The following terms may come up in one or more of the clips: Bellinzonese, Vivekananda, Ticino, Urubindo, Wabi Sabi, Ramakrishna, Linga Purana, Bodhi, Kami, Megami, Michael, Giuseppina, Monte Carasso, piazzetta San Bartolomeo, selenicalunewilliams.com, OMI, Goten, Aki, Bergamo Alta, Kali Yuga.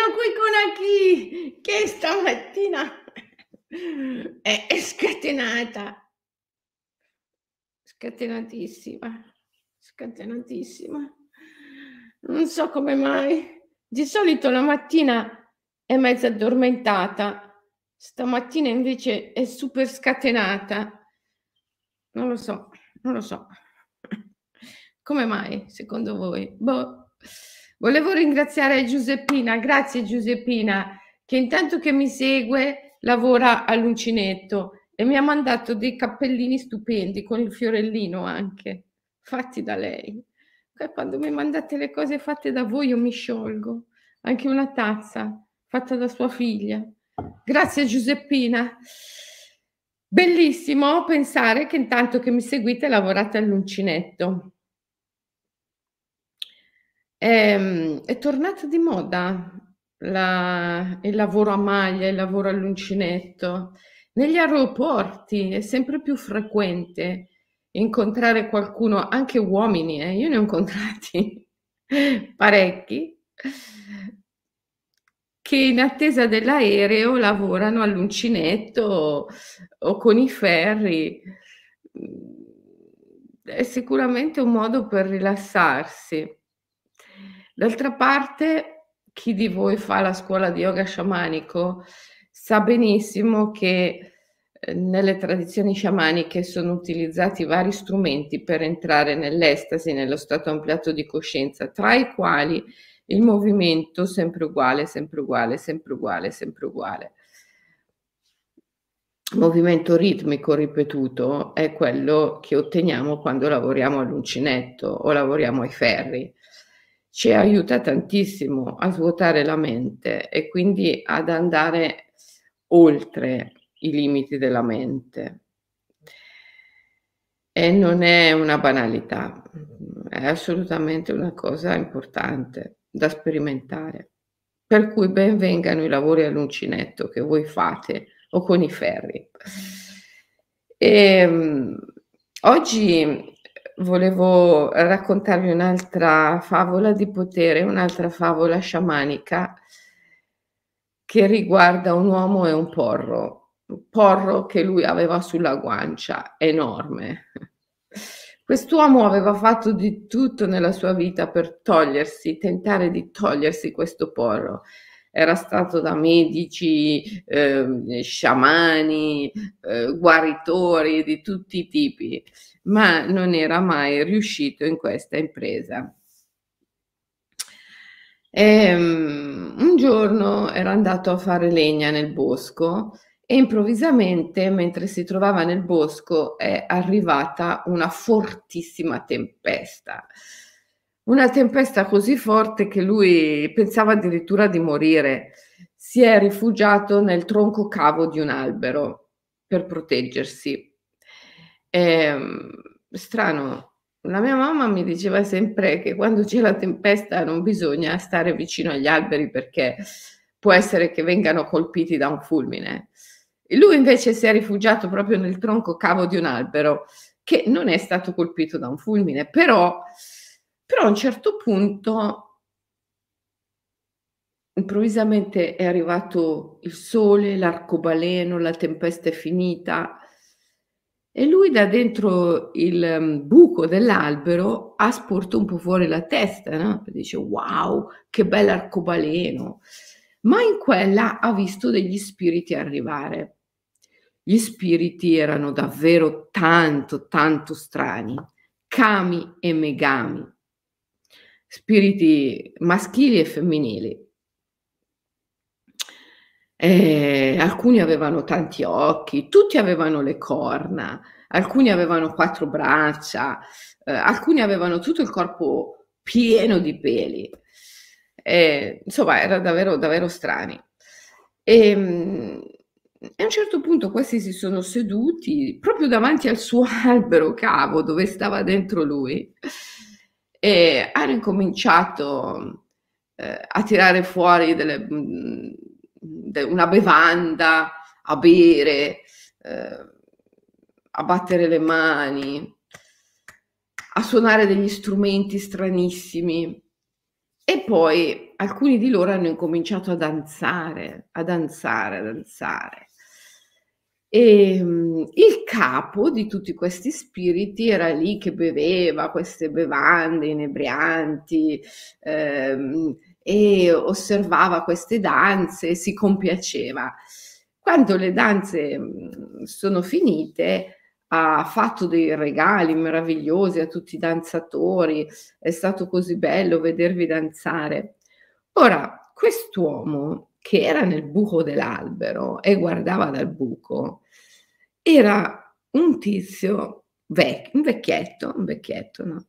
sono qui con Aki che stamattina è scatenata, scatenatissima, non so come mai. Di solito la mattina è mezza addormentata, stamattina invece è super scatenata, non lo so come mai, secondo voi? Boh. Volevo ringraziare Giuseppina, grazie Giuseppina, che intanto che mi segue lavora all'uncinetto e mi ha mandato dei cappellini stupendi con il fiorellino anche, fatti da lei. Quando mi mandate le cose fatte da voi io mi sciolgo, anche una tazza fatta da sua figlia. Grazie Giuseppina, bellissimo pensare che intanto che mi seguite lavorate all'uncinetto. È tornata di moda il lavoro a maglia, il lavoro all'uncinetto. Negli aeroporti è sempre più frequente incontrare qualcuno, anche uomini, io ne ho incontrati parecchi, che in attesa dell'aereo lavorano all'uncinetto o con i ferri. È sicuramente un modo per rilassarsi. D'altra parte, chi di voi fa la scuola di yoga sciamanico sa benissimo che nelle tradizioni sciamaniche sono utilizzati vari strumenti per entrare nell'estasi, nello stato ampliato di coscienza, tra i quali il movimento sempre uguale. Movimento ritmico ripetuto è quello che otteniamo quando lavoriamo all'uncinetto o lavoriamo ai ferri. Ci aiuta tantissimo a svuotare la mente e quindi ad andare oltre i limiti della mente. E non è una banalità, è assolutamente una cosa importante da sperimentare. Per cui ben vengano i lavori all'uncinetto che voi fate o con i ferri. Oggi volevo raccontarvi un'altra favola di potere, un'altra favola sciamanica che riguarda un uomo e un porro. Un porro che lui aveva sulla guancia, enorme. Quest'uomo aveva fatto di tutto nella sua vita per tentare di togliersi questo porro. Era stato da medici, sciamani, guaritori di tutti i tipi, ma non era mai riuscito in questa impresa. Un giorno era andato a fare legna nel bosco e improvvisamente, mentre si trovava nel bosco, è arrivata una fortissima tempesta. Una tempesta così forte che lui pensava addirittura di morire. Si è rifugiato nel tronco cavo di un albero per proteggersi. Strano, la mia mamma mi diceva sempre che quando c'è la tempesta non bisogna stare vicino agli alberi perché può essere che vengano colpiti da un fulmine. E lui invece si è rifugiato proprio nel tronco cavo di un albero che non è stato colpito da un fulmine, però a un certo punto improvvisamente è arrivato il sole, l'arcobaleno, la tempesta è finita e lui da dentro il buco dell'albero ha sporto un po' fuori la testa, no? Dice wow, che bell'arcobaleno, ma in quella ha visto degli spiriti arrivare. Gli spiriti erano davvero tanto strani, kami e megami. Spiriti maschili e femminili. Alcuni avevano tanti occhi, tutti avevano le corna, alcuni avevano 4 braccia, alcuni avevano tutto il corpo pieno di peli. Insomma, era davvero strani. E a un certo punto questi si sono seduti proprio davanti al suo albero cavo dove stava dentro lui. E hanno incominciato a tirare fuori una bevanda, a bere, a battere le mani, a suonare degli strumenti stranissimi e poi alcuni di loro hanno incominciato a danzare. E il capo di tutti questi spiriti era lì che beveva queste bevande inebrianti e osservava queste danze e si compiaceva. Quando le danze sono finite, ha fatto dei regali meravigliosi a tutti i danzatori, è stato così bello vedervi danzare. Ora, quest'uomo che era nel buco dell'albero e guardava dal buco, era un tizio vecchio, un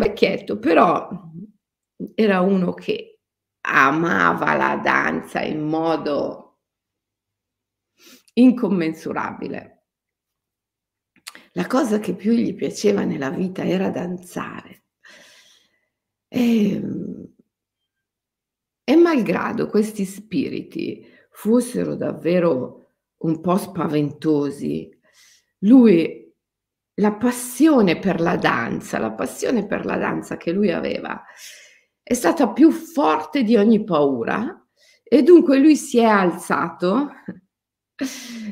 vecchietto, però era uno che amava la danza in modo incommensurabile. La cosa che più gli piaceva nella vita era danzare. E malgrado questi spiriti fossero davvero un po' spaventosi, lui, la passione per la danza che lui aveva è stata più forte di ogni paura, e dunque lui si è alzato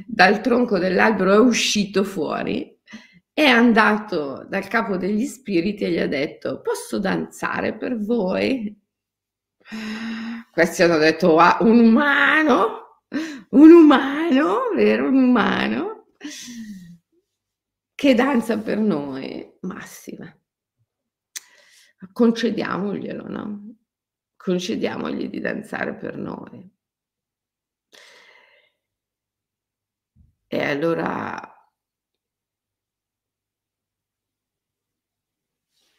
dal tronco dell'albero, è uscito fuori, è andato dal capo degli spiriti e gli ha detto: posso danzare per voi? Questi hanno detto: ah, un umano che danza per noi, massima, concediamoglielo, no? Concediamogli di danzare per noi. E allora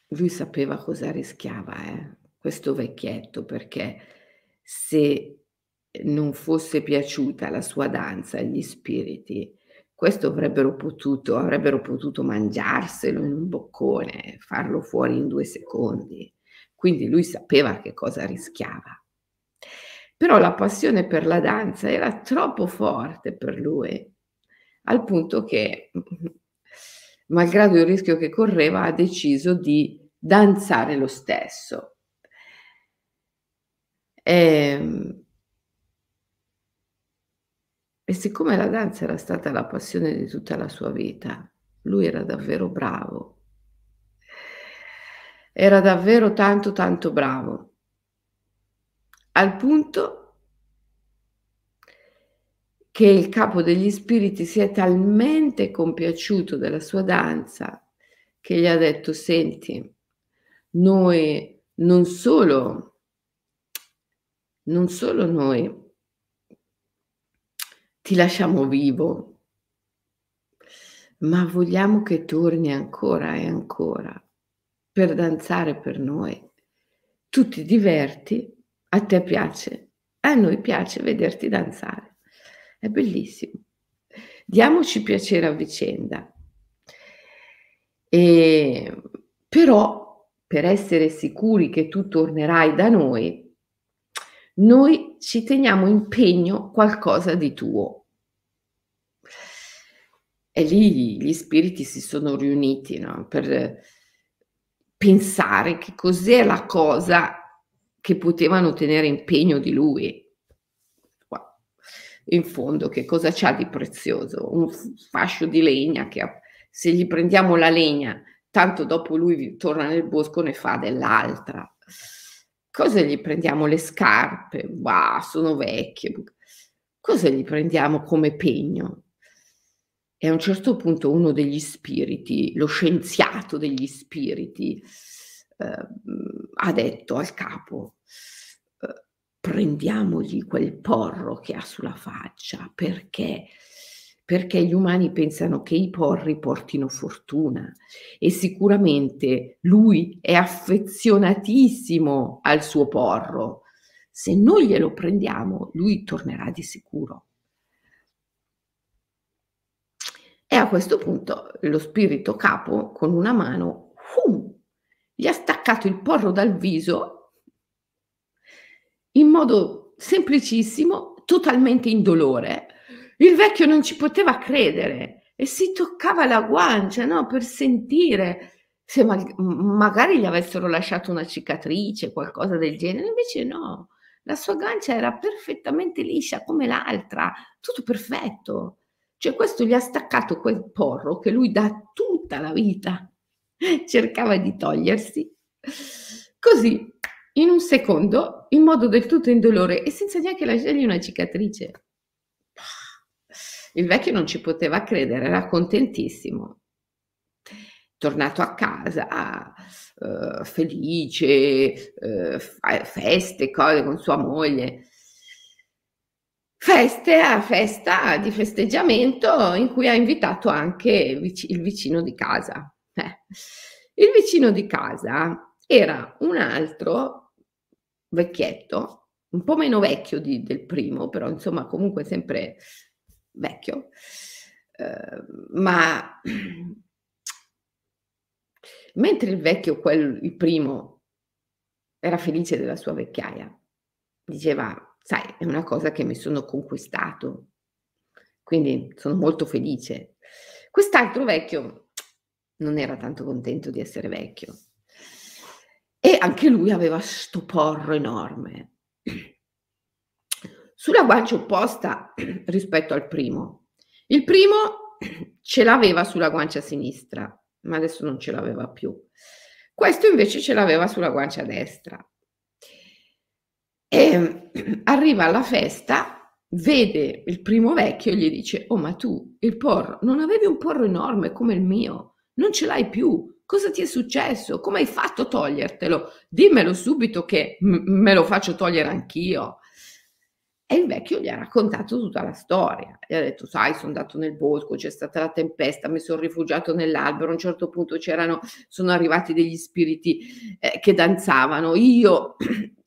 lui sapeva cosa rischiava, questo vecchietto, perché se non fosse piaciuta la sua danza agli spiriti, questo avrebbero potuto mangiarselo in un boccone, farlo fuori in 2 secondi. Quindi lui sapeva che cosa rischiava. Però la passione per la danza era troppo forte per lui, al punto che, malgrado il rischio che correva, ha deciso di danzare lo stesso. E siccome la danza era stata la passione di tutta la sua vita, lui era davvero bravo, era davvero tanto bravo, al punto che il capo degli spiriti si è talmente compiaciuto della sua danza che gli ha detto: senti, noi non solo noi ti lasciamo vivo, ma vogliamo che torni ancora e ancora per danzare per noi. Tu ti diverti, a te piace, a noi piace vederti danzare. È bellissimo. Diamoci piacere a vicenda. E però, per essere sicuri che tu tornerai da noi, noi ci teniamo impegno qualcosa di tuo. E lì gli spiriti si sono riuniti, no? Per pensare che cos'è la cosa che potevano tenere impegno di lui. In fondo, che cosa c'ha di prezioso? Un fascio di legna, che se gli prendiamo la legna, tanto dopo lui torna nel bosco, ne fa dell'altra. Cosa gli prendiamo? Le scarpe? Bah, sono vecchie. Cosa gli prendiamo come pegno? E a un certo punto uno degli spiriti, lo scienziato degli spiriti, ha detto al capo: prendiamogli quel porro che ha sulla faccia, perché gli umani pensano che i porri portino fortuna, e sicuramente lui è affezionatissimo al suo porro. Se noi glielo prendiamo, lui tornerà di sicuro. E a questo punto lo spirito capo, con una mano, gli ha staccato il porro dal viso in modo semplicissimo, totalmente indolore. Il vecchio non ci poteva credere e si toccava la guancia, no, per sentire se magari gli avessero lasciato una cicatrice, qualcosa del genere, invece no, la sua guancia era perfettamente liscia come l'altra, tutto perfetto. Cioè questo gli ha staccato quel porro che lui da tutta la vita cercava di togliersi, così in un secondo, in modo del tutto indolore e senza neanche lasciargli una cicatrice. Il vecchio non ci poteva credere, era contentissimo. Tornato a casa, felice, feste, cose con sua moglie. Festa di festeggiamento in cui ha invitato anche il vicino di casa. Il vicino di casa era un altro vecchietto, un po' meno vecchio del primo, però insomma comunque sempre vecchio, ma mentre il vecchio, il primo, era felice della sua vecchiaia, diceva: sai, è una cosa che mi sono conquistato, quindi sono molto felice. Quest'altro vecchio non era tanto contento di essere vecchio e anche lui aveva sto porro enorme. Sulla guancia opposta rispetto al primo, il primo ce l'aveva sulla guancia sinistra, ma adesso non ce l'aveva più. Questo invece ce l'aveva sulla guancia destra. E arriva alla festa, vede il primo vecchio e gli dice: oh, ma tu il porro, non avevi un porro enorme come il mio? Non ce l'hai più? Cosa ti è successo? Come hai fatto a togliertelo? Dimmelo subito che me lo faccio togliere anch'io. E il vecchio gli ha raccontato tutta la storia, gli ha detto: sai, sono andato nel bosco, c'è stata la tempesta, mi sono rifugiato nell'albero, a un certo punto sono arrivati degli spiriti che danzavano, io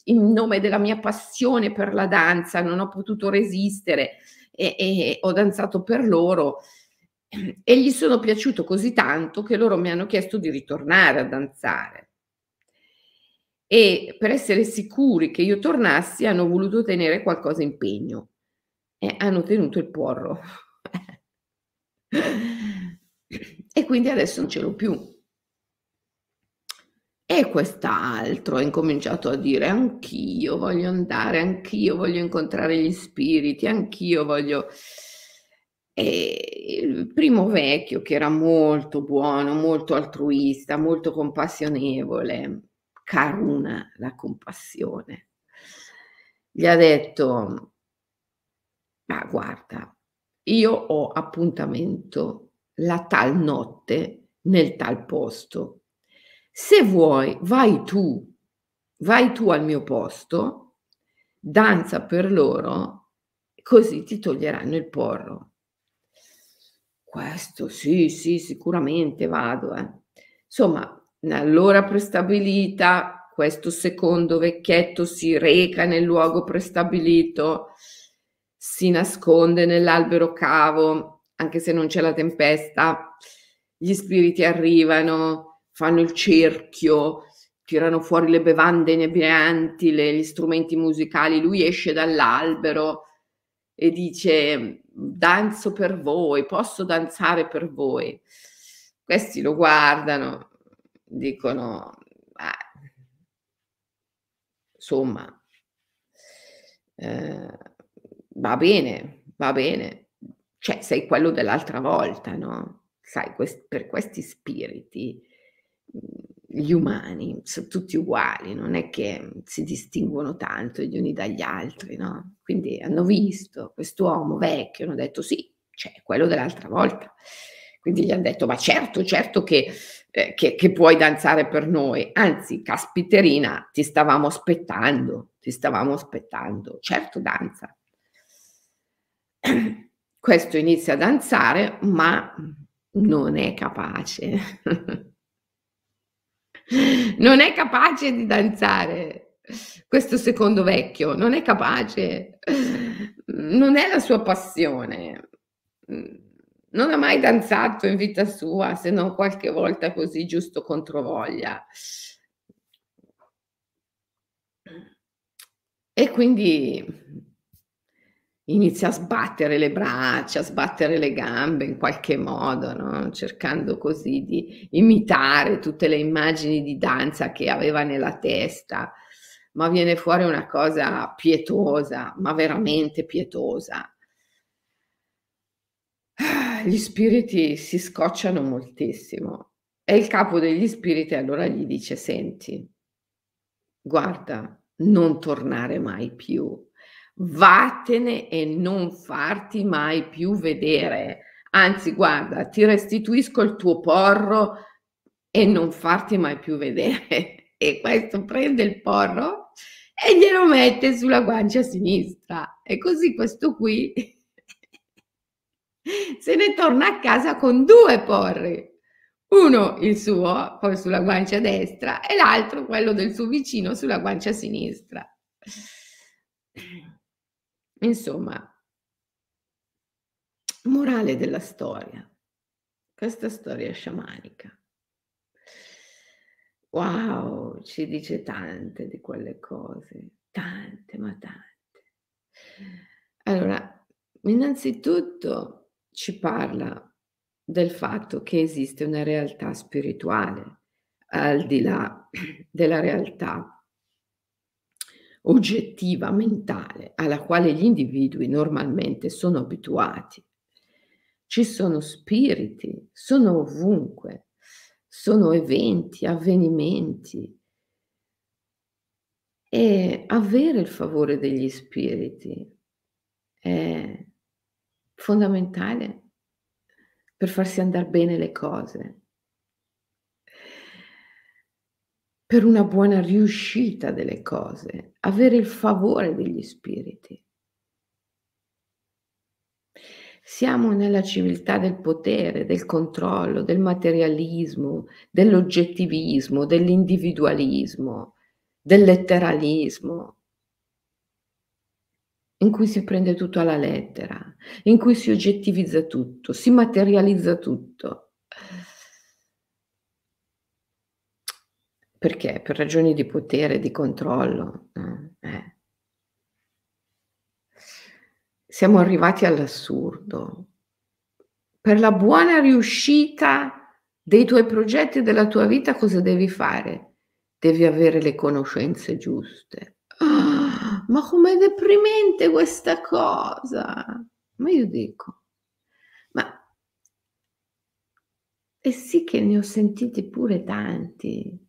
in nome della mia passione per la danza non ho potuto resistere e ho danzato per loro e gli sono piaciuto così tanto che loro mi hanno chiesto di ritornare a danzare. E per essere sicuri che io tornassi hanno voluto tenere qualcosa in pegno e hanno tenuto il porro e quindi adesso non ce l'ho più. E quest'altro ha incominciato a dire: anch'io voglio andare, anch'io voglio incontrare gli spiriti, anch'io voglio. E il primo vecchio, che era molto buono, molto altruista, molto compassionevole, caruna la compassione, gli ha detto: ma guarda, io ho appuntamento la tal notte nel tal posto, se vuoi vai tu al mio posto, danza per loro, così ti toglieranno il porro. Questo: sì, sicuramente vado, insomma. All'ora prestabilita, questo secondo vecchietto si reca nel luogo prestabilito, si nasconde nell'albero cavo, anche se non c'è la tempesta. Gli spiriti arrivano, fanno il cerchio, tirano fuori le bevande inebrianti, gli strumenti musicali. Lui esce dall'albero e dice: danzo per voi, posso danzare per voi. Questi lo guardano, dicono: insomma, va bene, cioè sei quello dell'altra volta, no? Sai, per questi spiriti gli umani sono tutti uguali, non è che si distinguono tanto gli uni dagli altri, no? Quindi hanno visto quest'uomo vecchio, hanno detto: sì, cioè quello dell'altra volta. Quindi gli hanno detto: ma certo che puoi danzare per noi, anzi, caspiterina, ti stavamo aspettando, certo danza. Questo inizia a danzare, ma non è capace. Non è capace di danzare. Questo secondo vecchio non è capace, non è la sua passione. Non ha mai danzato in vita sua, se non qualche volta così, giusto controvoglia. E quindi inizia a sbattere le braccia, a sbattere le gambe in qualche modo, no? Cercando così di imitare tutte le immagini di danza che aveva nella testa, ma viene fuori una cosa pietosa, ma veramente pietosa. Gli spiriti si scocciano moltissimo e il capo degli spiriti allora gli dice: senti, guarda, non tornare mai più, vattene e non farti mai più vedere, anzi guarda, ti restituisco il tuo porro e non farti mai più vedere. E questo prende il porro e glielo mette sulla guancia sinistra, e così questo qui se ne torna a casa con due porri, uno il suo poi sulla guancia destra e l'altro, quello del suo vicino, sulla guancia sinistra. Insomma, morale della storia, questa storia sciamanica, wow, ci dice tante di quelle cose, tante ma tante. Allora, innanzitutto ci parla del fatto che esiste una realtà spirituale al di là della realtà oggettiva, mentale, alla quale gli individui normalmente sono abituati. Ci sono spiriti, sono ovunque, sono eventi, avvenimenti, e avere il favore degli spiriti è fondamentale per farsi andare bene le cose, per una buona riuscita delle cose, avere il favore degli spiriti. Siamo nella civiltà del potere, del controllo, del materialismo, dell'oggettivismo, dell'individualismo, del letteralismo, in cui si prende tutto alla lettera, in cui si oggettivizza tutto, si materializza tutto. Perché? Per ragioni di potere, di controllo. Siamo arrivati all'assurdo. Per la buona riuscita dei tuoi progetti e della tua vita, cosa devi fare? Devi avere le conoscenze giuste. Ah, ma com'è deprimente questa cosa! Ma io dico, ma... E sì che ne ho sentiti pure tanti.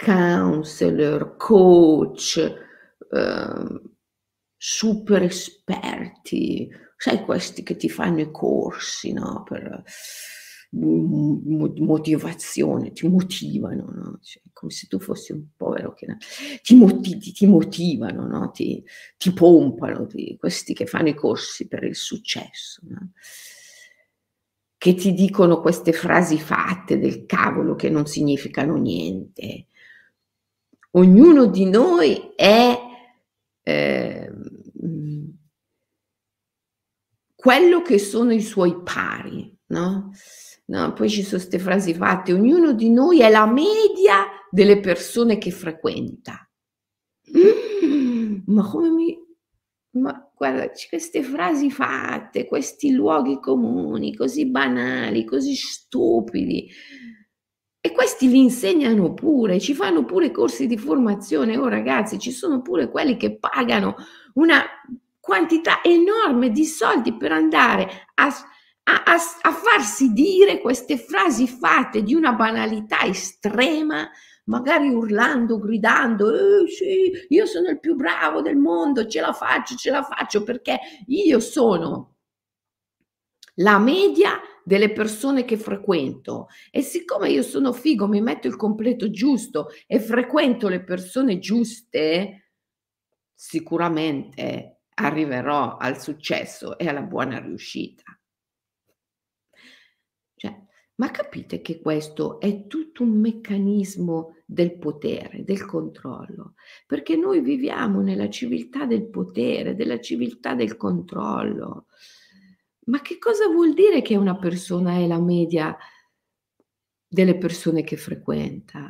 Counselor, coach, super esperti, sai, questi che ti fanno i corsi, no? Per motivazione, ti motivano, no? Cioè, come se tu fossi un povero che ti motivano, no? Ti pompano, questi che fanno i corsi per il successo, no? Che ti dicono queste frasi fatte del cavolo che non significano niente. Ognuno di noi è quello che sono i suoi pari, no? No, poi ci sono queste frasi fatte: ognuno di noi è la media delle persone che frequenta. Ma guarda, queste frasi fatte, questi luoghi comuni, così banali, così stupidi. E questi li insegnano pure, ci fanno pure corsi di formazione. Oh ragazzi, ci sono pure quelli che pagano una quantità enorme di soldi per andare a farsi dire queste frasi fatte di una banalità estrema, magari urlando, gridando, sì, io sono il più bravo del mondo, ce la faccio, perché io sono la media delle persone che frequento, e siccome io sono figo, mi metto il completo giusto e frequento le persone giuste, sicuramente arriverò al successo e alla buona riuscita. Cioè, ma capite che questo è tutto un meccanismo del potere, del controllo, perché noi viviamo nella civiltà del potere, della civiltà del controllo. Ma che cosa vuol dire che una persona è la media delle persone che frequenta?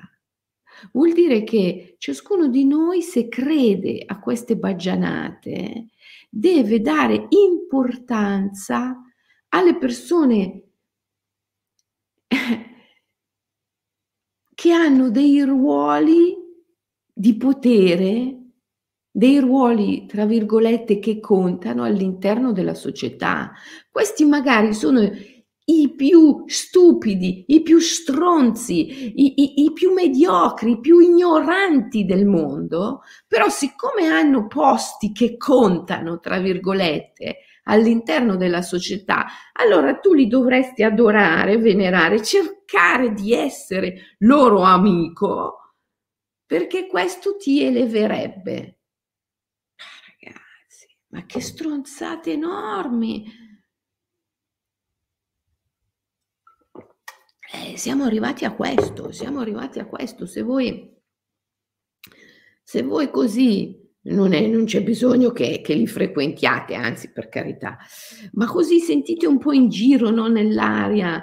Vuol dire che ciascuno di noi, se crede a queste baggianate, deve dare importanza alle persone che hanno dei ruoli di potere, dei ruoli, tra virgolette, che contano all'interno della società. Questi magari sono i più stupidi, i più stronzi, i più mediocri, i più ignoranti del mondo, però siccome hanno posti che contano, tra virgolette, all'interno della società, allora tu li dovresti adorare, venerare, cercare di essere loro amico, perché questo ti eleverebbe. Ma ragazzi, ma che stronzate enormi! Siamo arrivati a questo, se voi così, non c'è bisogno che li frequentiate, anzi, per carità, ma così sentite un po' in giro, no, nell'aria,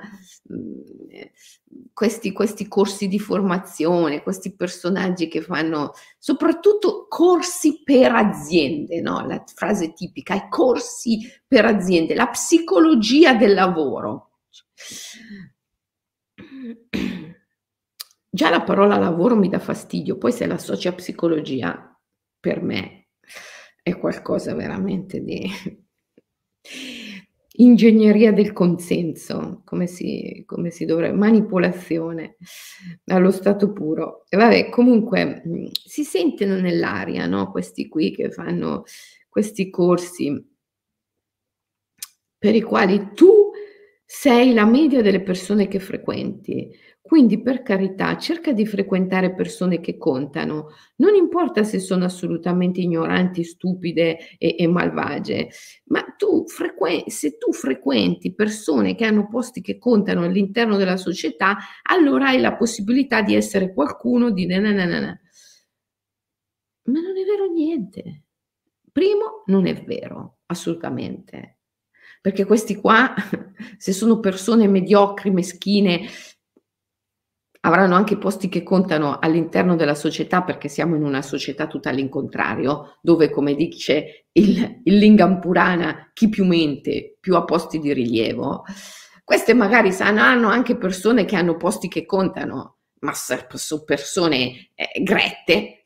questi corsi di formazione, questi personaggi che fanno soprattutto corsi per aziende, no? La frase tipica è corsi per aziende, la psicologia del lavoro. Già la parola lavoro mi dà fastidio, poi se l'associa a psicologia, per me è qualcosa veramente di ingegneria del consenso, come si dovrebbe, manipolazione allo stato puro. E vabbè, comunque si sentono nell'aria, no? Questi qui che fanno questi corsi per i quali tu sei la media delle persone che frequenti, quindi per carità cerca di frequentare persone che contano, non importa se sono assolutamente ignoranti, stupide e malvagie, ma se tu frequenti persone che hanno posti che contano all'interno della società, allora hai la possibilità di essere qualcuno di nananana. Ma non è vero niente. Primo, non è vero, assolutamente. Perché questi qua, se sono persone mediocri, meschine, avranno anche posti che contano all'interno della società, perché siamo in una società tutta all'incontrario, dove, come dice il Linga Purana, chi più mente, più ha posti di rilievo. Queste magari saranno anche persone che hanno posti che contano, ma sono persone grette,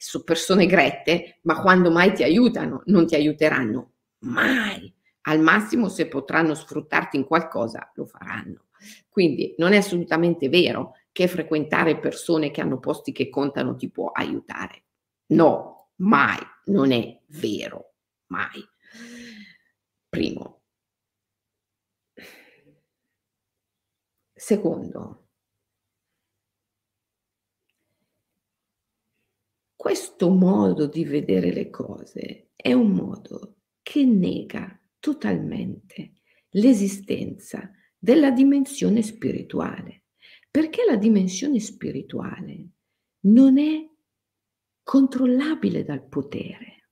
ma quando mai ti aiutano? Non ti aiuteranno mai. Al massimo, se potranno sfruttarti in qualcosa, lo faranno. Quindi non è assolutamente vero che frequentare persone che hanno posti che contano ti può aiutare. No, mai, non è vero, mai. Primo. Secondo. Questo modo di vedere le cose è un modo che nega totalmente l'esistenza della dimensione spirituale, perché la dimensione spirituale non è controllabile dal potere.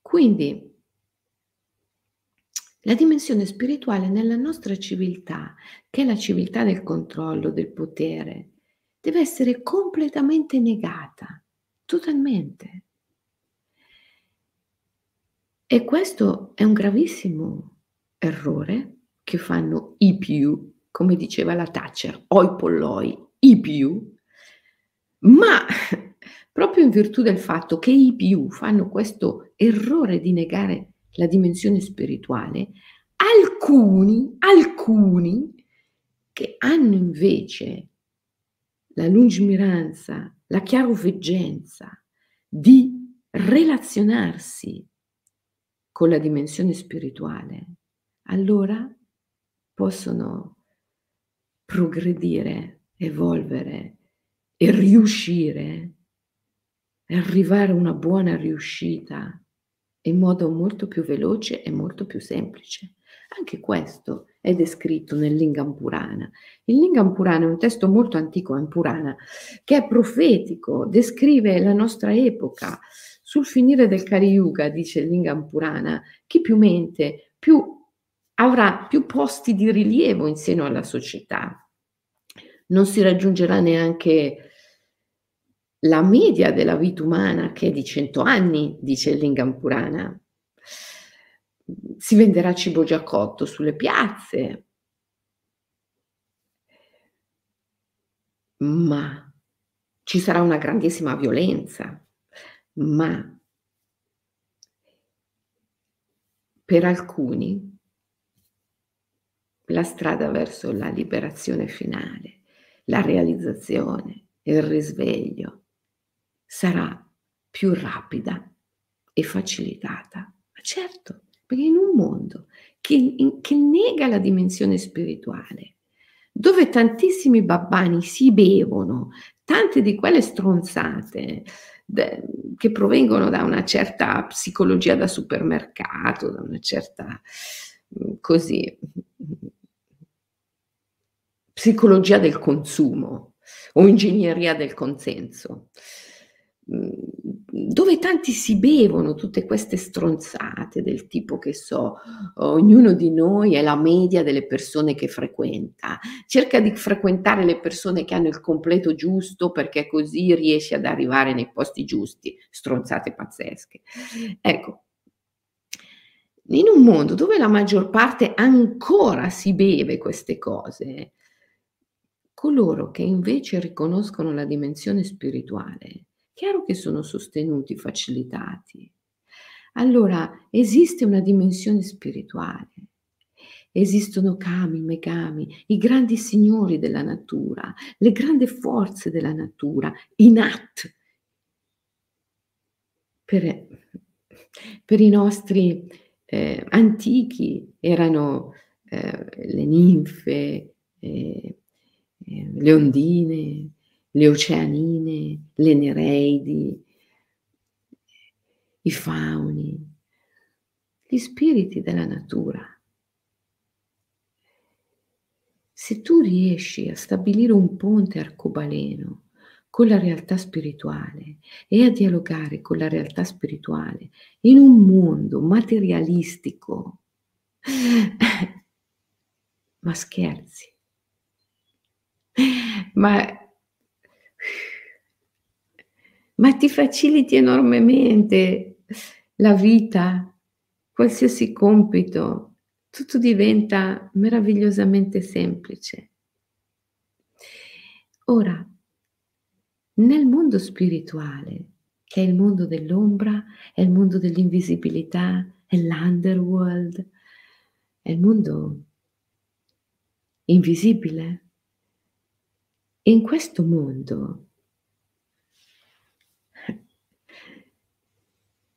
Quindi la dimensione spirituale nella nostra civiltà, che è la civiltà del controllo, del potere, deve essere completamente negata, totalmente. E questo è un gravissimo errore che fanno i più, come diceva la Thatcher, oi polloi, i più, ma proprio in virtù del fatto che i più fanno questo errore di negare la dimensione spirituale, alcuni che hanno invece la lungimiranza, la chiaroveggenza di relazionarsi con la dimensione spirituale, allora possono progredire, evolvere e riuscire a arrivare a una buona riuscita in modo molto più veloce e molto più semplice. Anche questo è descritto nel Linga Purana. Il Linga Purana è un testo molto antico, in Purana, che è profetico, descrive la nostra epoca. Sul finire del Kali Yuga, dice il Linga Purana, chi più mente avrà più posti di rilievo in seno alla società. non si raggiungerà neanche la media della vita umana, che è di 100 anni, dice il Linga Purana. Si venderà cibo già cotto sulle piazze. Ma ci sarà una grandissima violenza. Ma per alcuni la strada verso la liberazione finale, la realizzazione, il risveglio sarà più rapida e facilitata. Ma certo, perché in un mondo che nega la dimensione spirituale, dove tantissimi babbani si bevono tante di quelle stronzate che provengono da una certa psicologia da supermercato, da una certa così psicologia del consumo o ingegneria del consenso, dove tanti si bevono tutte queste stronzate del tipo, che so, ognuno di noi è la media delle persone che frequenta, cerca di frequentare le persone che hanno il completo giusto perché così riesce ad arrivare nei posti giusti, stronzate pazzesche. Ecco, in un mondo dove la maggior parte ancora si beve queste cose, coloro che invece riconoscono la dimensione spirituale, chiaro che sono sostenuti, facilitati. Allora, esiste una dimensione spirituale. Esistono kami, megami, i grandi signori della natura, le grandi forze della natura, in atto. Per i nostri antichi erano le ninfe, le ondine, le oceanine, le nereidi, i fauni, gli spiriti della natura. Se tu riesci a stabilire un ponte arcobaleno con la realtà spirituale e a dialogare con la realtà spirituale in un mondo materialistico, ma scherzi, ma ti faciliti enormemente la vita, qualsiasi compito, tutto diventa meravigliosamente semplice. Ora, nel mondo spirituale, che è il mondo dell'ombra, è il mondo dell'invisibilità, è l'underworld, è il mondo invisibile, e in questo mondo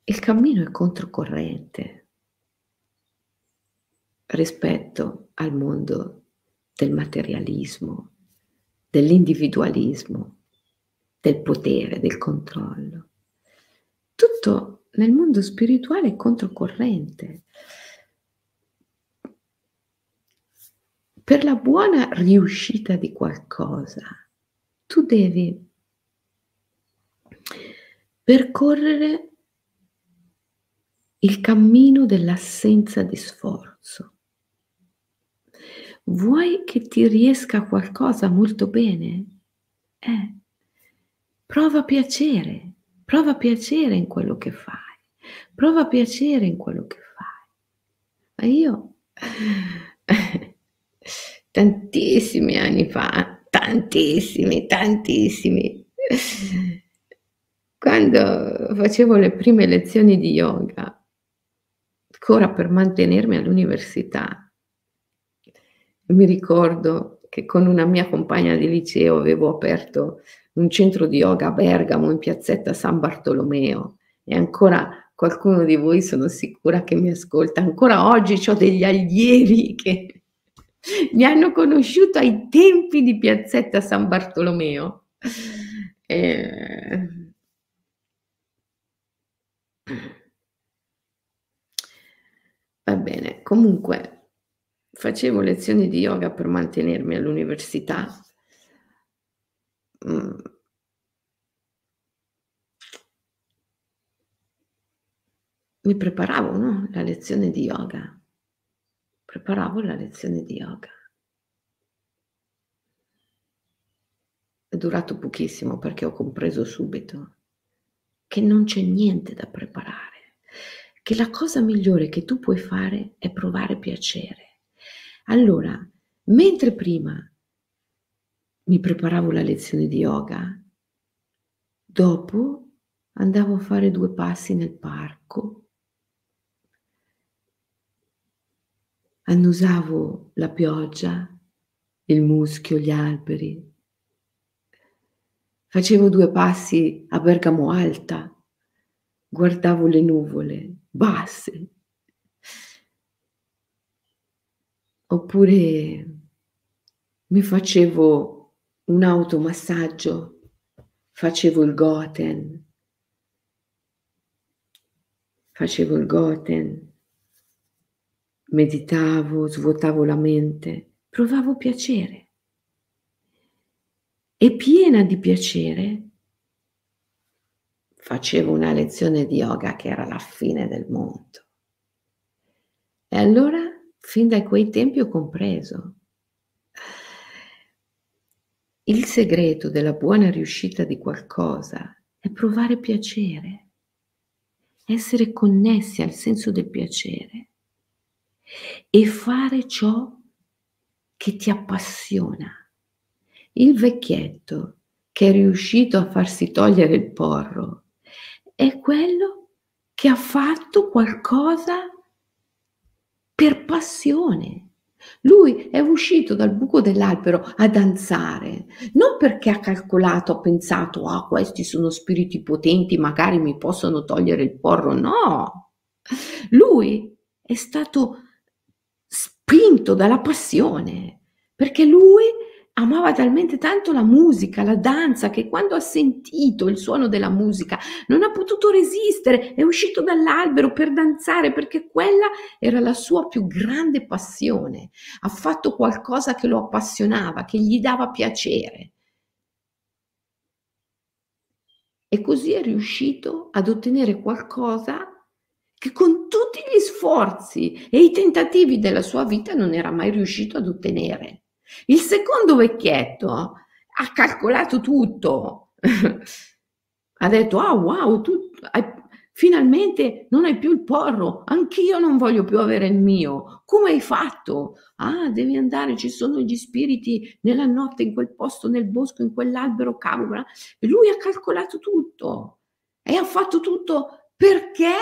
il cammino è controcorrente rispetto al mondo del materialismo, dell'individualismo, del potere, del controllo. Tutto nel mondo spirituale è controcorrente. Per la buona riuscita di qualcosa, tu devi percorrere il cammino dell'assenza di sforzo. Vuoi che ti riesca qualcosa molto bene? Prova piacere in quello che fai, prova piacere in quello che fai. Ma io tantissimi anni fa, tantissimi, quando facevo le prime lezioni di yoga, ancora per mantenermi all'università, mi ricordo che con una mia compagna di liceo avevo aperto un centro di yoga a Bergamo, in piazzetta San Bartolomeo, e ancora qualcuno di voi, sono sicura, che mi ascolta ancora oggi. Ho degli allievi che mi hanno conosciuto ai tempi di piazzetta San Bartolomeo. Va bene, comunque facevo lezioni di yoga per mantenermi all'università. Mi preparavo, no? La lezione di yoga. Preparavo la lezione di yoga. è durato pochissimo perché ho compreso subito che non c'è niente da preparare, che la cosa migliore che tu puoi fare è provare piacere. Allora, mentre prima mi preparavo la lezione di yoga, dopo andavo a fare 2 passi nel parco, annusavo la pioggia, il muschio, gli alberi, facevo 2 passi a Bergamo Alta, guardavo le nuvole basse, oppure mi facevo un automassaggio, facevo il Goten, meditavo, svuotavo la mente, provavo piacere. E piena di piacere facevo una lezione di yoga che era la fine del mondo. E allora, fin da quei tempi ho compreso il segreto della buona riuscita di qualcosa è provare piacere, essere connessi al senso del piacere e fare ciò che ti appassiona. Il vecchietto che è riuscito a farsi togliere il porro è quello che ha fatto qualcosa per passione. Lui è uscito dal buco dell'albero a danzare, non perché ha calcolato, ha pensato, ah, questi sono spiriti potenti, magari mi possono togliere il porro. No, lui è stato spinto dalla passione, perché lui amava talmente tanto la musica, la danza, che quando ha sentito il suono della musica non ha potuto resistere, è uscito dall'albero per danzare, perché quella era la sua più grande passione. Ha fatto qualcosa che lo appassionava, che gli dava piacere. E così è riuscito ad ottenere qualcosa che con tutti gli sforzi e i tentativi della sua vita non era mai riuscito ad ottenere. Il secondo vecchietto ha calcolato tutto, ha detto, ah, wow, tu finalmente non hai più il porro, anch'io non voglio più avere il mio, come hai fatto? Ah, devi andare, ci sono gli spiriti nella notte, in quel posto, nel bosco, in quell'albero, cavolo. E lui ha calcolato tutto e ha fatto tutto perché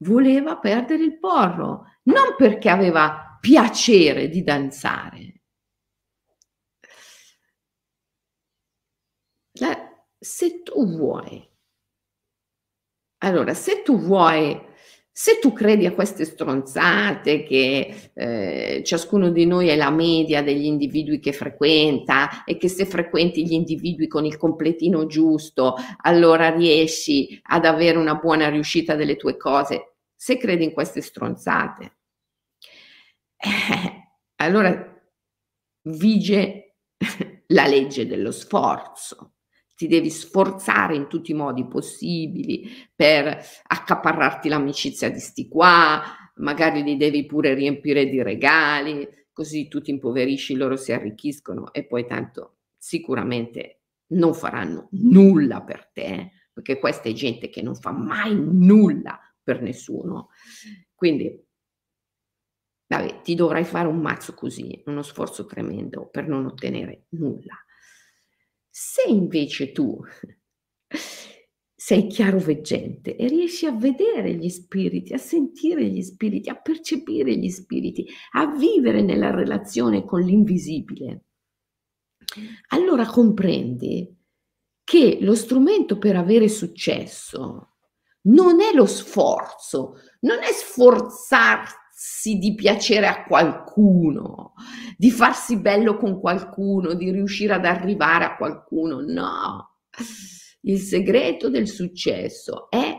voleva perdere il porro, non perché aveva piacere di danzare. Se tu credi a queste stronzate che ciascuno di noi è la media degli individui che frequenta e che se frequenti gli individui con il completino giusto allora riesci ad avere una buona riuscita delle tue cose, se credi in queste stronzate, allora vige la legge dello sforzo. Ti devi sforzare in tutti i modi possibili per accaparrarti l'amicizia di sti qua, magari li devi pure riempire di regali, così tu ti impoverisci, loro si arricchiscono e poi tanto sicuramente non faranno nulla per te, perché questa è gente che non fa mai nulla per nessuno. Quindi, vabbè, ti dovrai fare un mazzo così, uno sforzo tremendo per non ottenere nulla. Se invece tu sei chiaroveggente e riesci a vedere gli spiriti, a sentire gli spiriti, a percepire gli spiriti, a vivere nella relazione con l'invisibile, allora comprendi che lo strumento per avere successo non è lo sforzo, non è sforzarti di piacere a qualcuno, di farsi bello con qualcuno, di riuscire ad arrivare a qualcuno. No, il segreto del successo è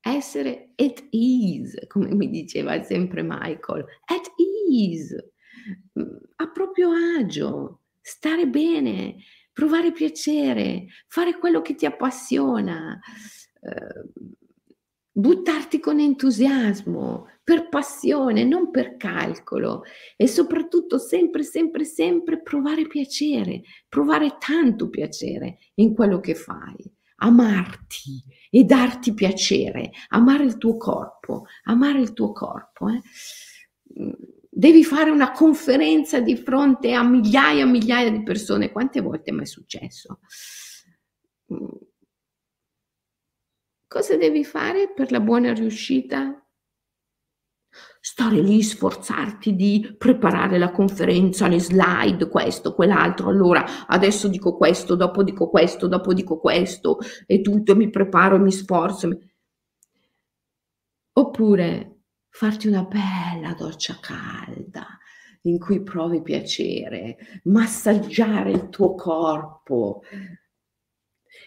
essere at ease, come mi diceva sempre Michael, at ease, a proprio agio, stare bene, provare piacere, fare quello che ti appassiona, buttarti con entusiasmo, per passione, non per calcolo, e soprattutto sempre, sempre, sempre provare piacere, provare tanto piacere in quello che fai, amarti e darti piacere, amare il tuo corpo, amare il tuo corpo. Devi fare una conferenza di fronte a migliaia e migliaia di persone, quante volte mi è successo? Cosa devi fare per la buona riuscita? Stare lì, sforzarti di preparare la conferenza, le slide, questo, quell'altro, allora adesso dico questo, dopo dico questo, dopo dico questo, e tutto, mi preparo, mi sforzo. Oppure farti una bella doccia calda in cui provi piacere, massaggiare il tuo corpo,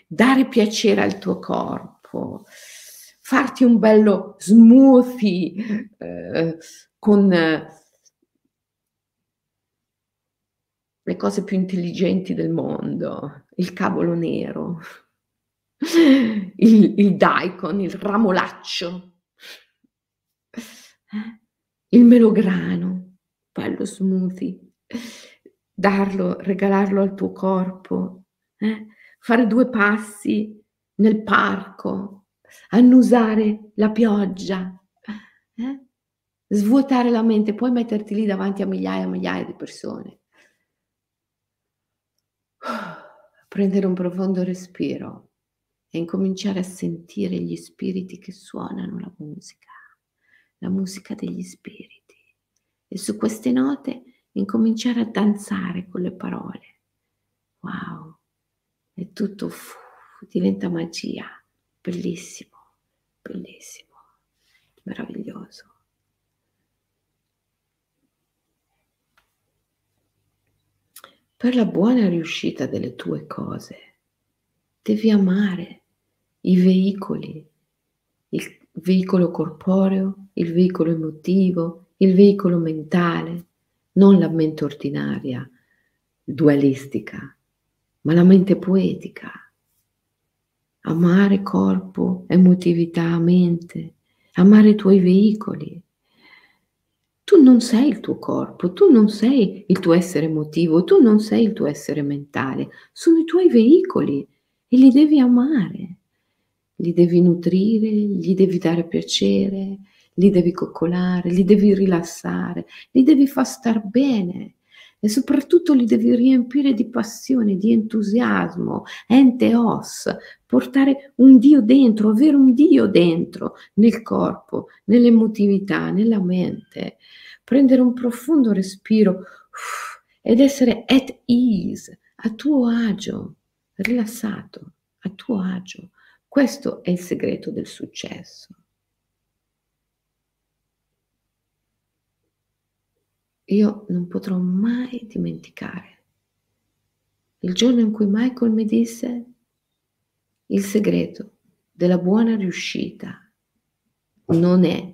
dare piacere al tuo corpo, farti un bello smoothie con le cose più intelligenti del mondo, il cavolo nero, il daikon, il ramolaccio, il melograno, bello smoothie, darlo, regalarlo al tuo corpo, fare due passi nel parco, annusare la pioggia, svuotare la mente, poi metterti lì davanti a migliaia e migliaia di persone, prendere un profondo respiro e incominciare a sentire gli spiriti che suonano la musica degli spiriti, e su queste note incominciare a danzare con le parole. Wow, è tutto diventa magia. Bellissimo, bellissimo, meraviglioso. Per la buona riuscita delle tue cose devi amare i veicoli, il veicolo corporeo, il veicolo emotivo, il veicolo mentale, non la mente ordinaria, dualistica, ma la mente poetica. Amare corpo, emotività, mente, amare i tuoi veicoli. Tu non sei il tuo corpo, tu non sei il tuo essere emotivo, tu non sei il tuo essere mentale, sono i tuoi veicoli e li devi amare, li devi nutrire, gli devi dare piacere, li devi coccolare, li devi rilassare, li devi far star bene. E soprattutto li devi riempire di passione, di entusiasmo, enteos, portare un Dio dentro, avere un Dio dentro, nel corpo, nell'emotività, nella mente. Prendere un profondo respiro ed essere at ease, a tuo agio, rilassato, a tuo agio. Questo è il segreto del successo. Io non potrò mai dimenticare il giorno in cui Michael mi disse: il segreto della buona riuscita non è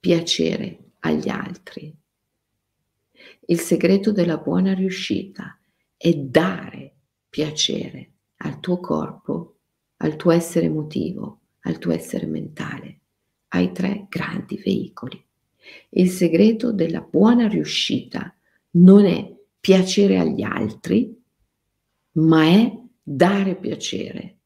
piacere agli altri. Il segreto della buona riuscita è dare piacere al tuo corpo, al tuo essere emotivo, al tuo essere mentale, ai tre grandi veicoli. Il segreto della buona riuscita non è piacere agli altri, ma è dare piacere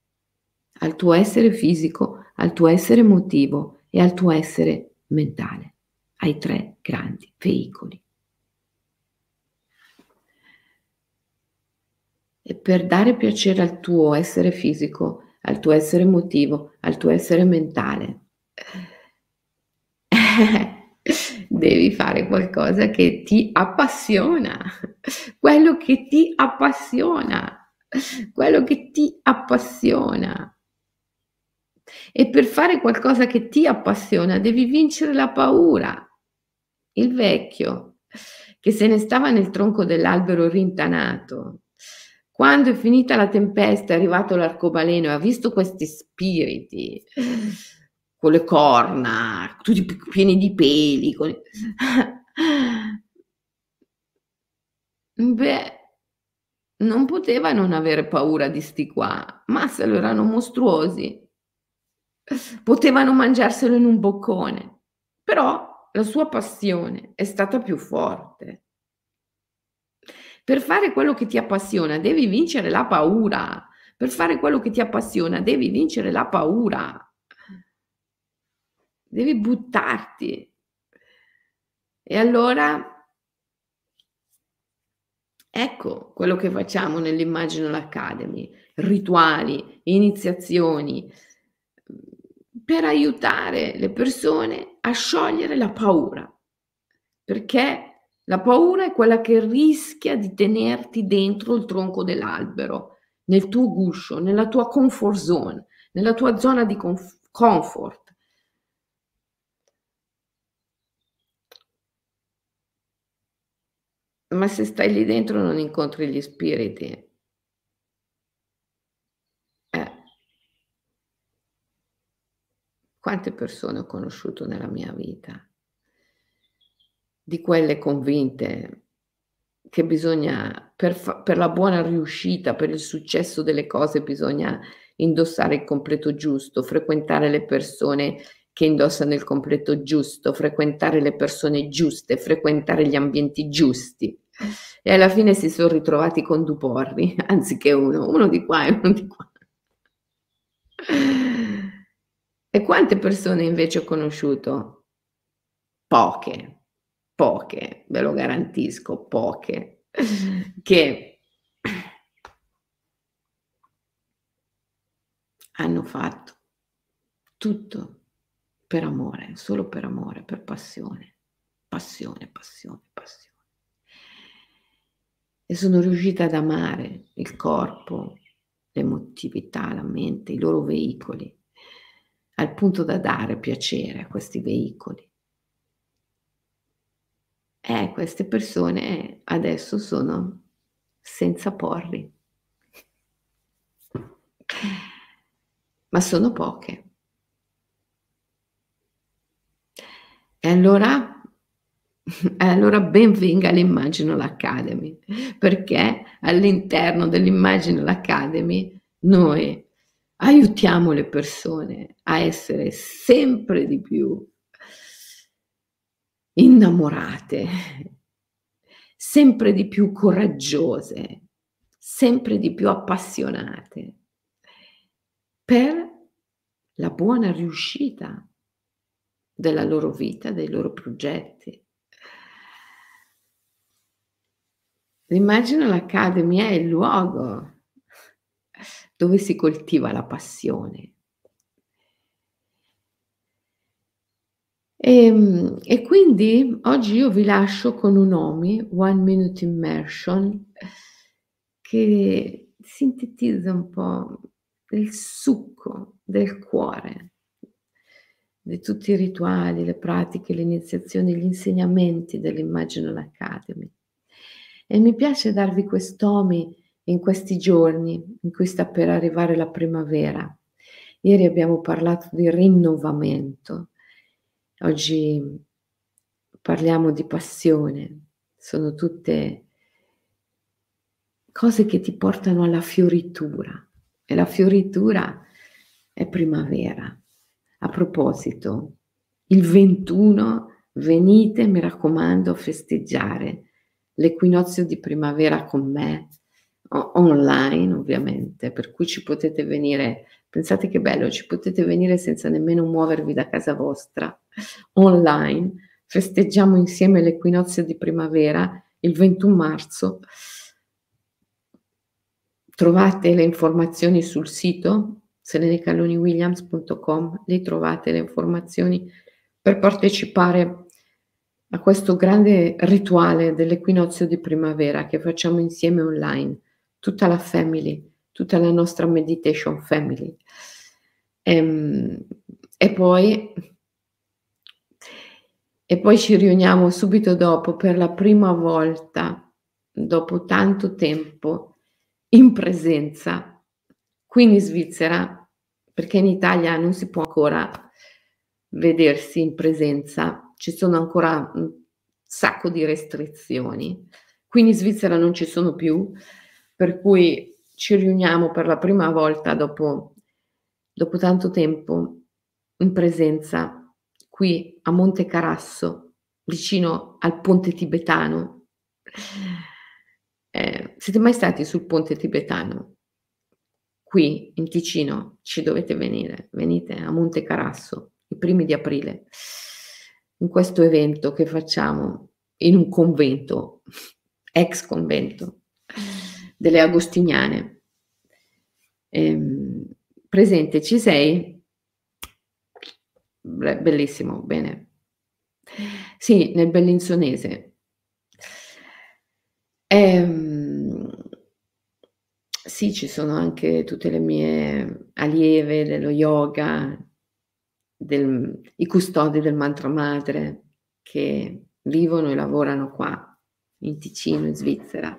al tuo essere fisico, al tuo essere emotivo e al tuo essere mentale, ai tre grandi veicoli. E per dare piacere al tuo essere fisico, al tuo essere emotivo, al tuo essere mentale, devi fare qualcosa che ti appassiona, quello che ti appassiona, quello che ti appassiona. E per fare qualcosa che ti appassiona devi vincere la paura. Il vecchio che se ne stava nel tronco dell'albero rintanato, quando è finita la tempesta, è arrivato l'arcobaleno e ha visto questi spiriti con le corna, tutti pieni di peli. Beh, non poteva non avere paura di sti qua, ma se lo erano mostruosi, potevano mangiarselo in un boccone, però la sua passione è stata più forte. Per fare quello che ti appassiona devi vincere la paura. Devi buttarti. E allora ecco quello che facciamo nell'Imaginal Academy: rituali, iniziazioni per aiutare le persone a sciogliere la paura, perché la paura è quella che rischia di tenerti dentro il tronco dell'albero, nel tuo guscio, nella tua comfort zone, nella tua zona di comfort. Ma se stai lì dentro non incontri gli spiriti. Quante persone ho conosciuto nella mia vita, di quelle convinte che bisogna, per la buona riuscita, per il successo delle cose, bisogna indossare il completo giusto, frequentare le persone che indossano il completo giusto, frequentare le persone giuste, frequentare gli ambienti giusti. E alla fine si sono ritrovati con due porri, anziché uno di qua e uno di qua. E quante persone invece ho conosciuto? Poche, ve lo garantisco, poche, che hanno fatto tutto per amore, solo per amore, per passione. E sono riuscita ad amare il corpo, l'emotività, la mente, i loro veicoli, al punto da dare piacere a questi veicoli. E queste persone adesso sono senza porri. Ma sono poche. E allora ben venga l'Imaginal Academy, perché all'interno dell'Imaginal Academy noi aiutiamo le persone a essere sempre di più innamorate, sempre di più coraggiose, sempre di più appassionate per la buona riuscita della loro vita, dei loro progetti. L'Imaginal Academy è il luogo dove si coltiva la passione. E quindi oggi io vi lascio con un OMI, One Minute Immersion, che sintetizza un po' il succo del cuore di tutti i rituali, le pratiche, le iniziazioni, gli insegnamenti dell'Imaginal Academy. E mi piace darvi quest'OMI in questi giorni in cui sta per arrivare la primavera. Ieri abbiamo parlato di rinnovamento. Oggi parliamo di passione, sono tutte cose che ti portano alla fioritura, e la fioritura è primavera. A proposito, il 21 venite, mi raccomando, a festeggiare l'equinozio di primavera con me, online ovviamente, per cui ci potete venire, pensate che bello, ci potete venire senza nemmeno muovervi da casa vostra, online, festeggiamo insieme l'equinozio di primavera il 21 marzo, trovate le informazioni sul sito selenicalunewilliams.com, lì trovate le informazioni per partecipare a questo grande rituale dell'equinozio di primavera che facciamo insieme online, tutta la family, tutta la nostra meditation family. E poi ci riuniamo subito dopo per la prima volta, dopo tanto tempo, in presenza, qui in Svizzera, perché in Italia non si può ancora vedersi in presenza. Ci sono ancora un sacco di restrizioni, qui in Svizzera non ci sono più, per cui ci riuniamo per la prima volta dopo tanto tempo in presenza qui a Monte Carasso, vicino al ponte tibetano. Siete mai stati sul ponte tibetano? Qui in Ticino ci dovete venire, venite a Monte Carasso i 1 aprile, in questo evento che facciamo in un convento, ex convento, delle Agostiniane. Presente, ci sei? Bellissimo, bene. Sì, nel Bellinzonese. Sì, ci sono anche tutte le mie allieve dello yoga, i custodi del mantra madre che vivono e lavorano qua in Ticino, in Svizzera.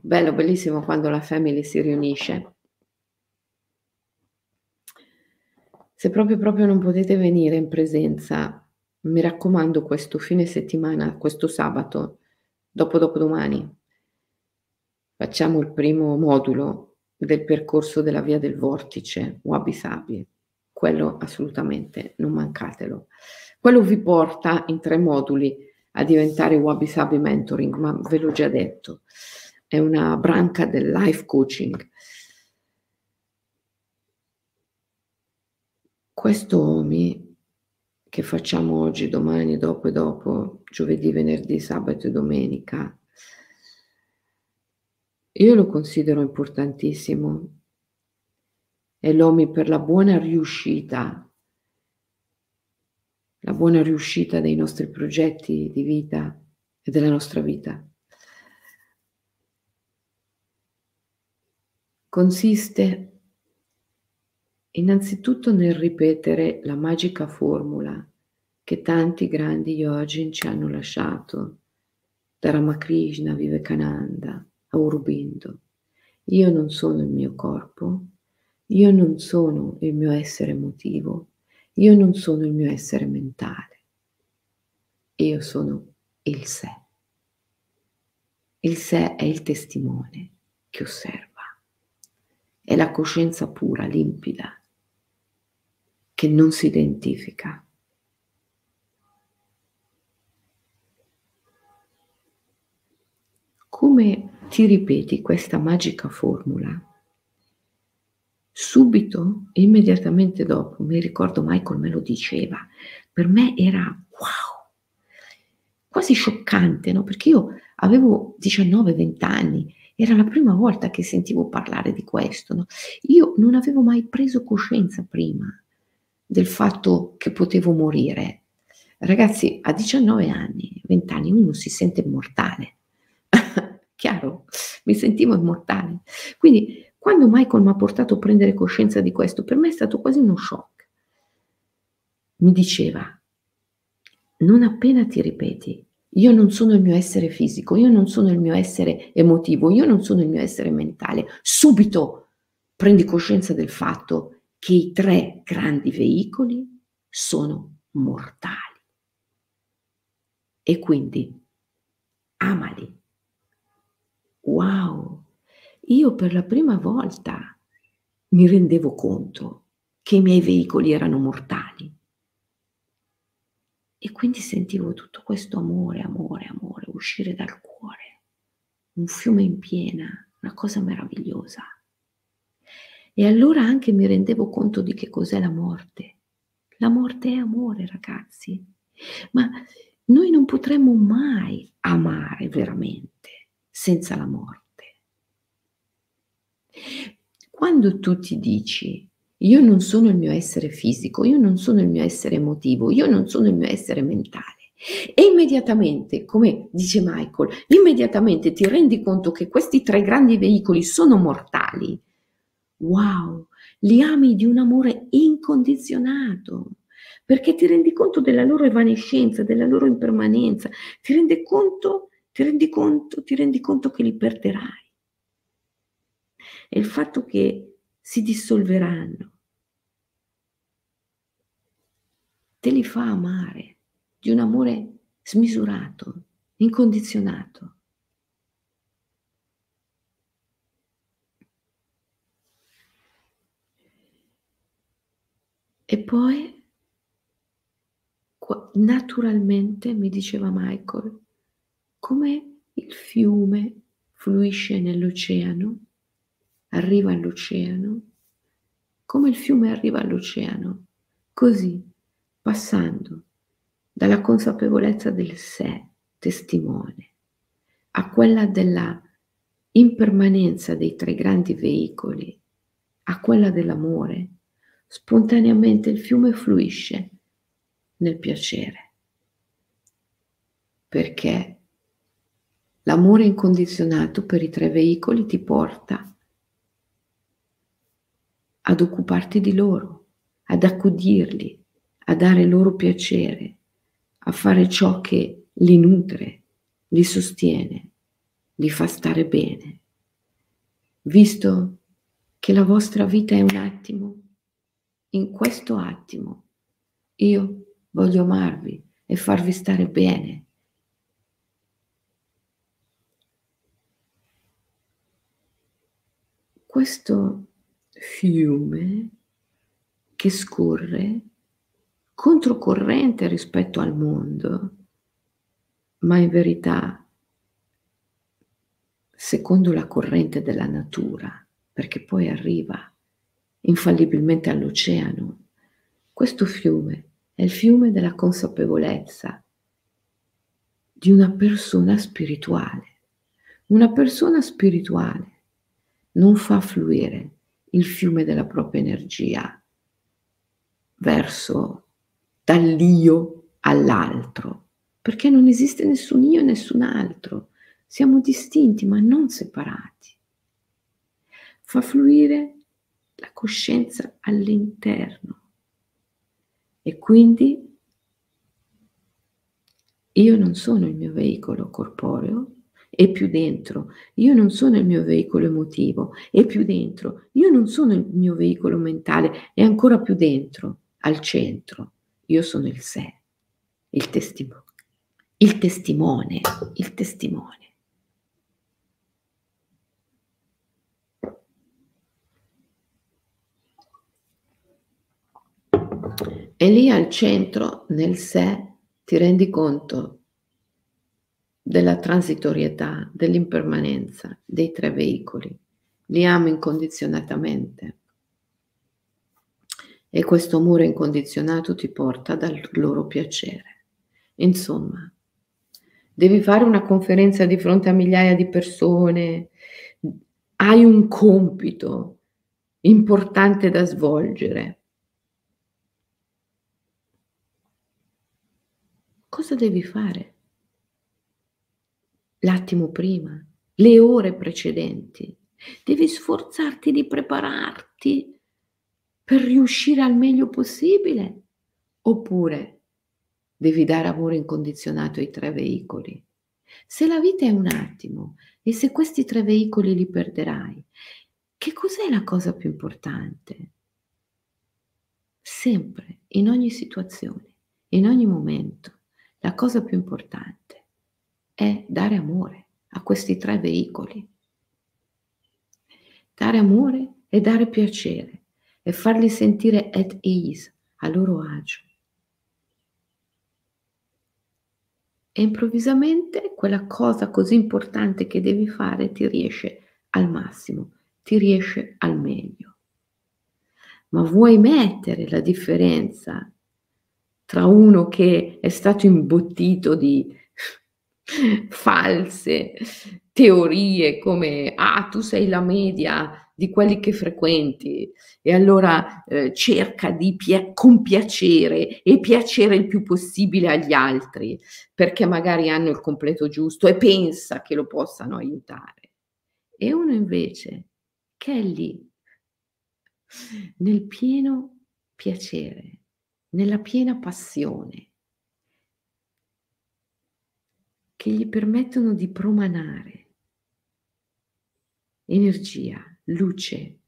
Bello, bellissimo quando la family si riunisce. Se proprio non potete venire in presenza, mi raccomando, questo fine settimana, questo sabato, dopodomani, facciamo il primo modulo del percorso della via del vortice, Wabi Sabi. Quello assolutamente non mancatelo. Quello vi porta in 3 moduli a diventare Wabi Sabi Mentoring, ma ve l'ho già detto, è una branca del life coaching. Questo che facciamo oggi, domani, dopo e dopo, giovedì, venerdì, sabato e domenica, io lo considero importantissimo. È l'OMI per la buona riuscita dei nostri progetti di vita e della nostra vita. Consiste innanzitutto nel ripetere la magica formula che tanti grandi yogin ci hanno lasciato, da Ramakrishna a Vivekananda a Urubindo. Io non sono il mio corpo, io non sono il mio essere emotivo, io non sono il mio essere mentale, io sono il sé. Il sé è il testimone che osserva, è la coscienza pura, limpida, che non si identifica. Come ti ripeti questa magica formula? Subito, immediatamente dopo, mi ricordo Michael me lo diceva, per me era wow, quasi scioccante, no? Perché io avevo 19-20 anni, era la prima volta che sentivo parlare di questo, no? Io non avevo mai preso coscienza prima del fatto che potevo morire. Ragazzi, a 19 anni, 20 anni, uno si sente immortale, chiaro? Mi sentivo immortale, quindi quando Michael mi ha portato a prendere coscienza di questo, per me è stato quasi uno shock. Mi diceva, non appena ti ripeti, io non sono il mio essere fisico, io non sono il mio essere emotivo, io non sono il mio essere mentale, subito prendi coscienza del fatto che i 3 grandi veicoli sono mortali. E quindi, amali. Wow! Io per la prima volta mi rendevo conto che i miei veicoli erano mortali e quindi sentivo tutto questo amore, amore, amore, uscire dal cuore, un fiume in piena, una cosa meravigliosa. E allora anche mi rendevo conto di che cos'è la morte. La morte è amore, ragazzi, ma noi non potremmo mai amare veramente senza la morte. Quando tu ti dici io non sono il mio essere fisico, io non sono il mio essere emotivo, io non sono il mio essere mentale, e immediatamente, come dice Michael, immediatamente ti rendi conto che questi 3 grandi veicoli sono mortali, wow, li ami di un amore incondizionato, perché ti rendi conto della loro evanescenza, della loro impermanenza, ti rendi conto che li perderai. E il fatto che si dissolveranno te li fa amare di un amore smisurato, incondizionato. E poi naturalmente, mi diceva Michael, come il fiume fluisce nell'oceano, arriva all'oceano, come il fiume arriva all'oceano, così, passando dalla consapevolezza del sé, testimone, a quella della impermanenza dei tre grandi veicoli, a quella dell'amore, spontaneamente il fiume fluisce nel piacere, perché l'amore incondizionato per i tre veicoli ti porta ad occuparti di loro, ad accudirli, a dare loro piacere, a fare ciò che li nutre, li sostiene, li fa stare bene. Visto che la vostra vita è un attimo, in questo attimo io voglio amarvi e farvi stare bene. Questo fiume che scorre controcorrente rispetto al mondo, ma in verità secondo la corrente della natura, perché poi arriva infallibilmente all'oceano. Questo fiume è il fiume della consapevolezza di una persona spirituale. Una persona spirituale non fa fluire il fiume della propria energia verso dall'io all'altro, perché non esiste nessun io e nessun altro. Siamo distinti ma non separati. Fa fluire la coscienza all'interno e quindi io non sono il mio veicolo corporeo, e più dentro, io non sono il mio veicolo emotivo, e più dentro, io non sono il mio veicolo mentale, e ancora più dentro, al centro, io sono il sé, il testimone. E lì al centro, nel sé, ti rendi conto della transitorietà, dell'impermanenza dei tre veicoli. Li amo incondizionatamente e questo amore incondizionato ti porta dal loro piacere. Insomma, devi fare una conferenza di fronte a migliaia di persone, hai un compito importante da svolgere. Cosa devi fare? L'attimo prima, le ore precedenti. Devi sforzarti di prepararti per riuscire al meglio possibile, oppure devi dare amore incondizionato ai tre veicoli. Se la vita è un attimo e se questi tre veicoli li perderai, che cos'è la cosa più importante? Sempre, in ogni situazione, in ogni momento, la cosa più importante è dare amore a questi tre veicoli. Dare amore e dare piacere e farli sentire at ease, a loro agio. E improvvisamente quella cosa così importante che devi fare ti riesce al massimo, ti riesce al meglio. Ma vuoi mettere la differenza tra uno che è stato imbottito di false teorie come tu sei la media di quelli che frequenti e allora cerca di compiacere e piacere il più possibile agli altri perché magari hanno il completo giusto e pensa che lo possano aiutare, e uno invece che è lì nel pieno piacere, nella piena passione, che gli permettono di promanare energia, luce,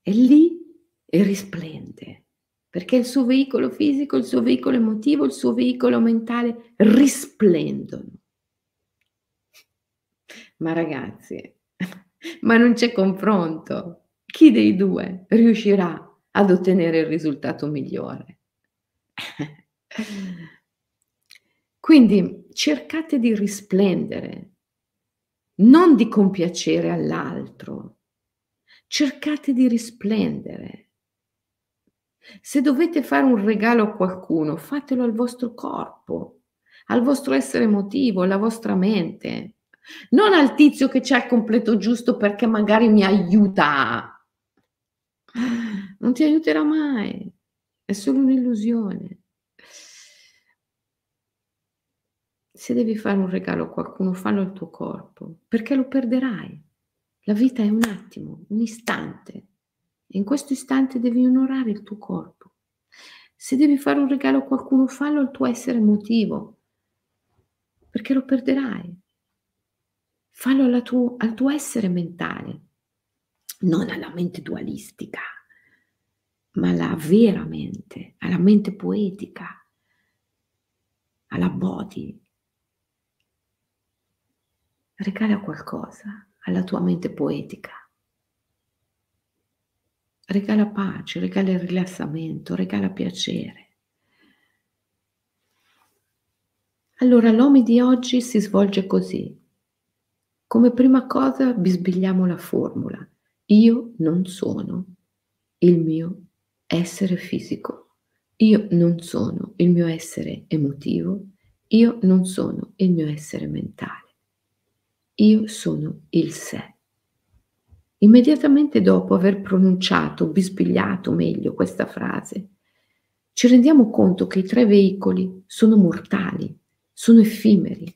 è lì e risplende, perché il suo veicolo fisico, il suo veicolo emotivo, il suo veicolo mentale risplendono. Ma ragazzi, ma non c'è confronto. Chi dei due riuscirà ad ottenere il risultato migliore? Quindi cercate di risplendere, non di compiacere all'altro, cercate di risplendere. Se dovete fare un regalo a qualcuno, fatelo al vostro corpo, al vostro essere emotivo, alla vostra mente, non al tizio che c'è il completo giusto perché magari mi aiuta. Non ti aiuterà mai, è solo un'illusione. Se devi fare un regalo a qualcuno, fallo al tuo corpo, perché lo perderai. La vita è un attimo, un istante, e in questo istante devi onorare il tuo corpo. Se devi fare un regalo a qualcuno, fallo al tuo essere emotivo, perché lo perderai. Fallo al tuo essere mentale, non alla mente dualistica, ma alla vera mente, alla mente poetica, alla Bodhi. Regala qualcosa alla tua mente poetica. Regala pace, regala rilassamento, regala piacere. Allora l'Omi di oggi si svolge così. Come prima cosa bisbigliamo la formula. Io non sono il mio essere fisico. Io non sono il mio essere emotivo. Io non sono il mio essere mentale. Io sono il sé. Immediatamente dopo aver pronunciato, bisbigliato meglio questa frase, ci rendiamo conto che i tre veicoli sono mortali, sono effimeri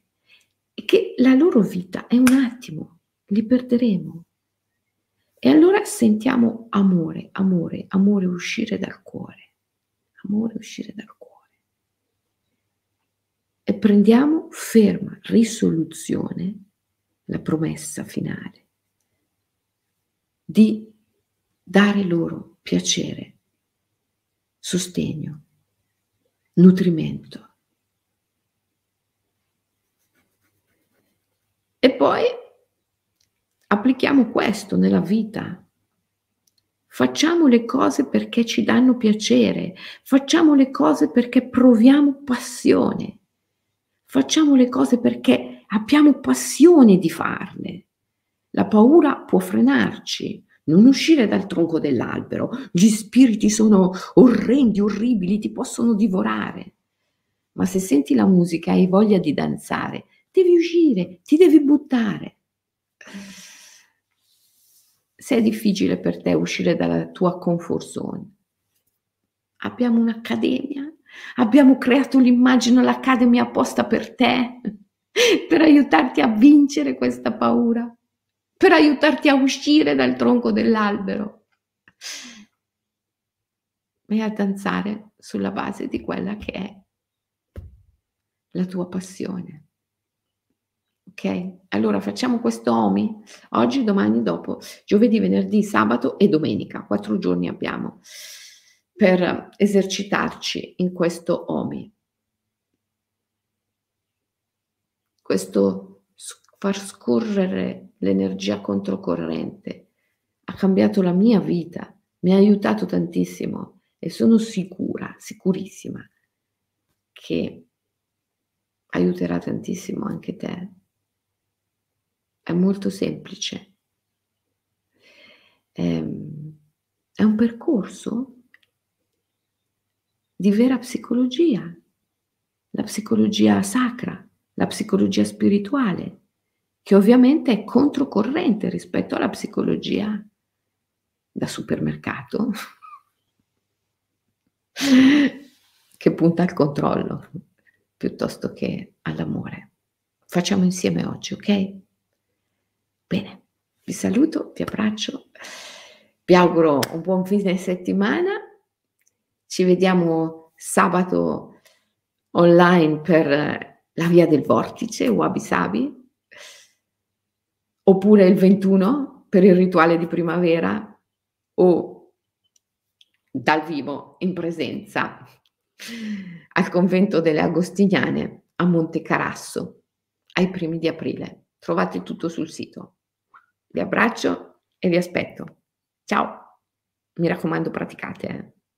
e che la loro vita è un attimo, li perderemo. E allora sentiamo amore, amore, amore uscire dal cuore, amore uscire dal cuore. E prendiamo ferma risoluzione, la promessa finale di dare loro piacere, sostegno, nutrimento. E poi applichiamo questo nella vita. Facciamo le cose perché ci danno piacere, facciamo le cose perché proviamo passione, facciamo le cose perché abbiamo passione di farle. La paura può frenarci, non uscire dal tronco dell'albero. Gli spiriti sono orrendi, orribili, ti possono divorare. Ma se senti la musica e hai voglia di danzare, devi uscire, ti devi buttare. Se è difficile per te uscire dalla tua comfort zone, abbiamo un'accademia, abbiamo creato l'immagine all'accademia apposta per te, per aiutarti a vincere questa paura, per aiutarti a uscire dal tronco dell'albero e a danzare sulla base di quella che è la tua passione. Ok? Allora facciamo questo Omi oggi, domani, dopo, giovedì, venerdì, sabato e domenica. 4 giorni abbiamo per esercitarci in questo Omi. Questo far scorrere l'energia controcorrente ha cambiato la mia vita, mi ha aiutato tantissimo e sono sicura, sicurissima che aiuterà tantissimo anche te. È molto semplice. È un percorso di vera psicologia, la psicologia sacra, la psicologia spirituale, che ovviamente è controcorrente rispetto alla psicologia da supermercato, che punta al controllo piuttosto che all'amore. Facciamo insieme oggi, ok? Bene, vi saluto, vi abbraccio, vi auguro un buon fine settimana, ci vediamo sabato online per la via del vortice, Wabi Sabi, oppure il 21 per il rituale di primavera o dal vivo in presenza al convento delle Agostiniane a Monte Carasso ai 1 aprile. Trovate tutto sul sito. Vi abbraccio e vi aspetto. Ciao! Mi raccomando, praticate.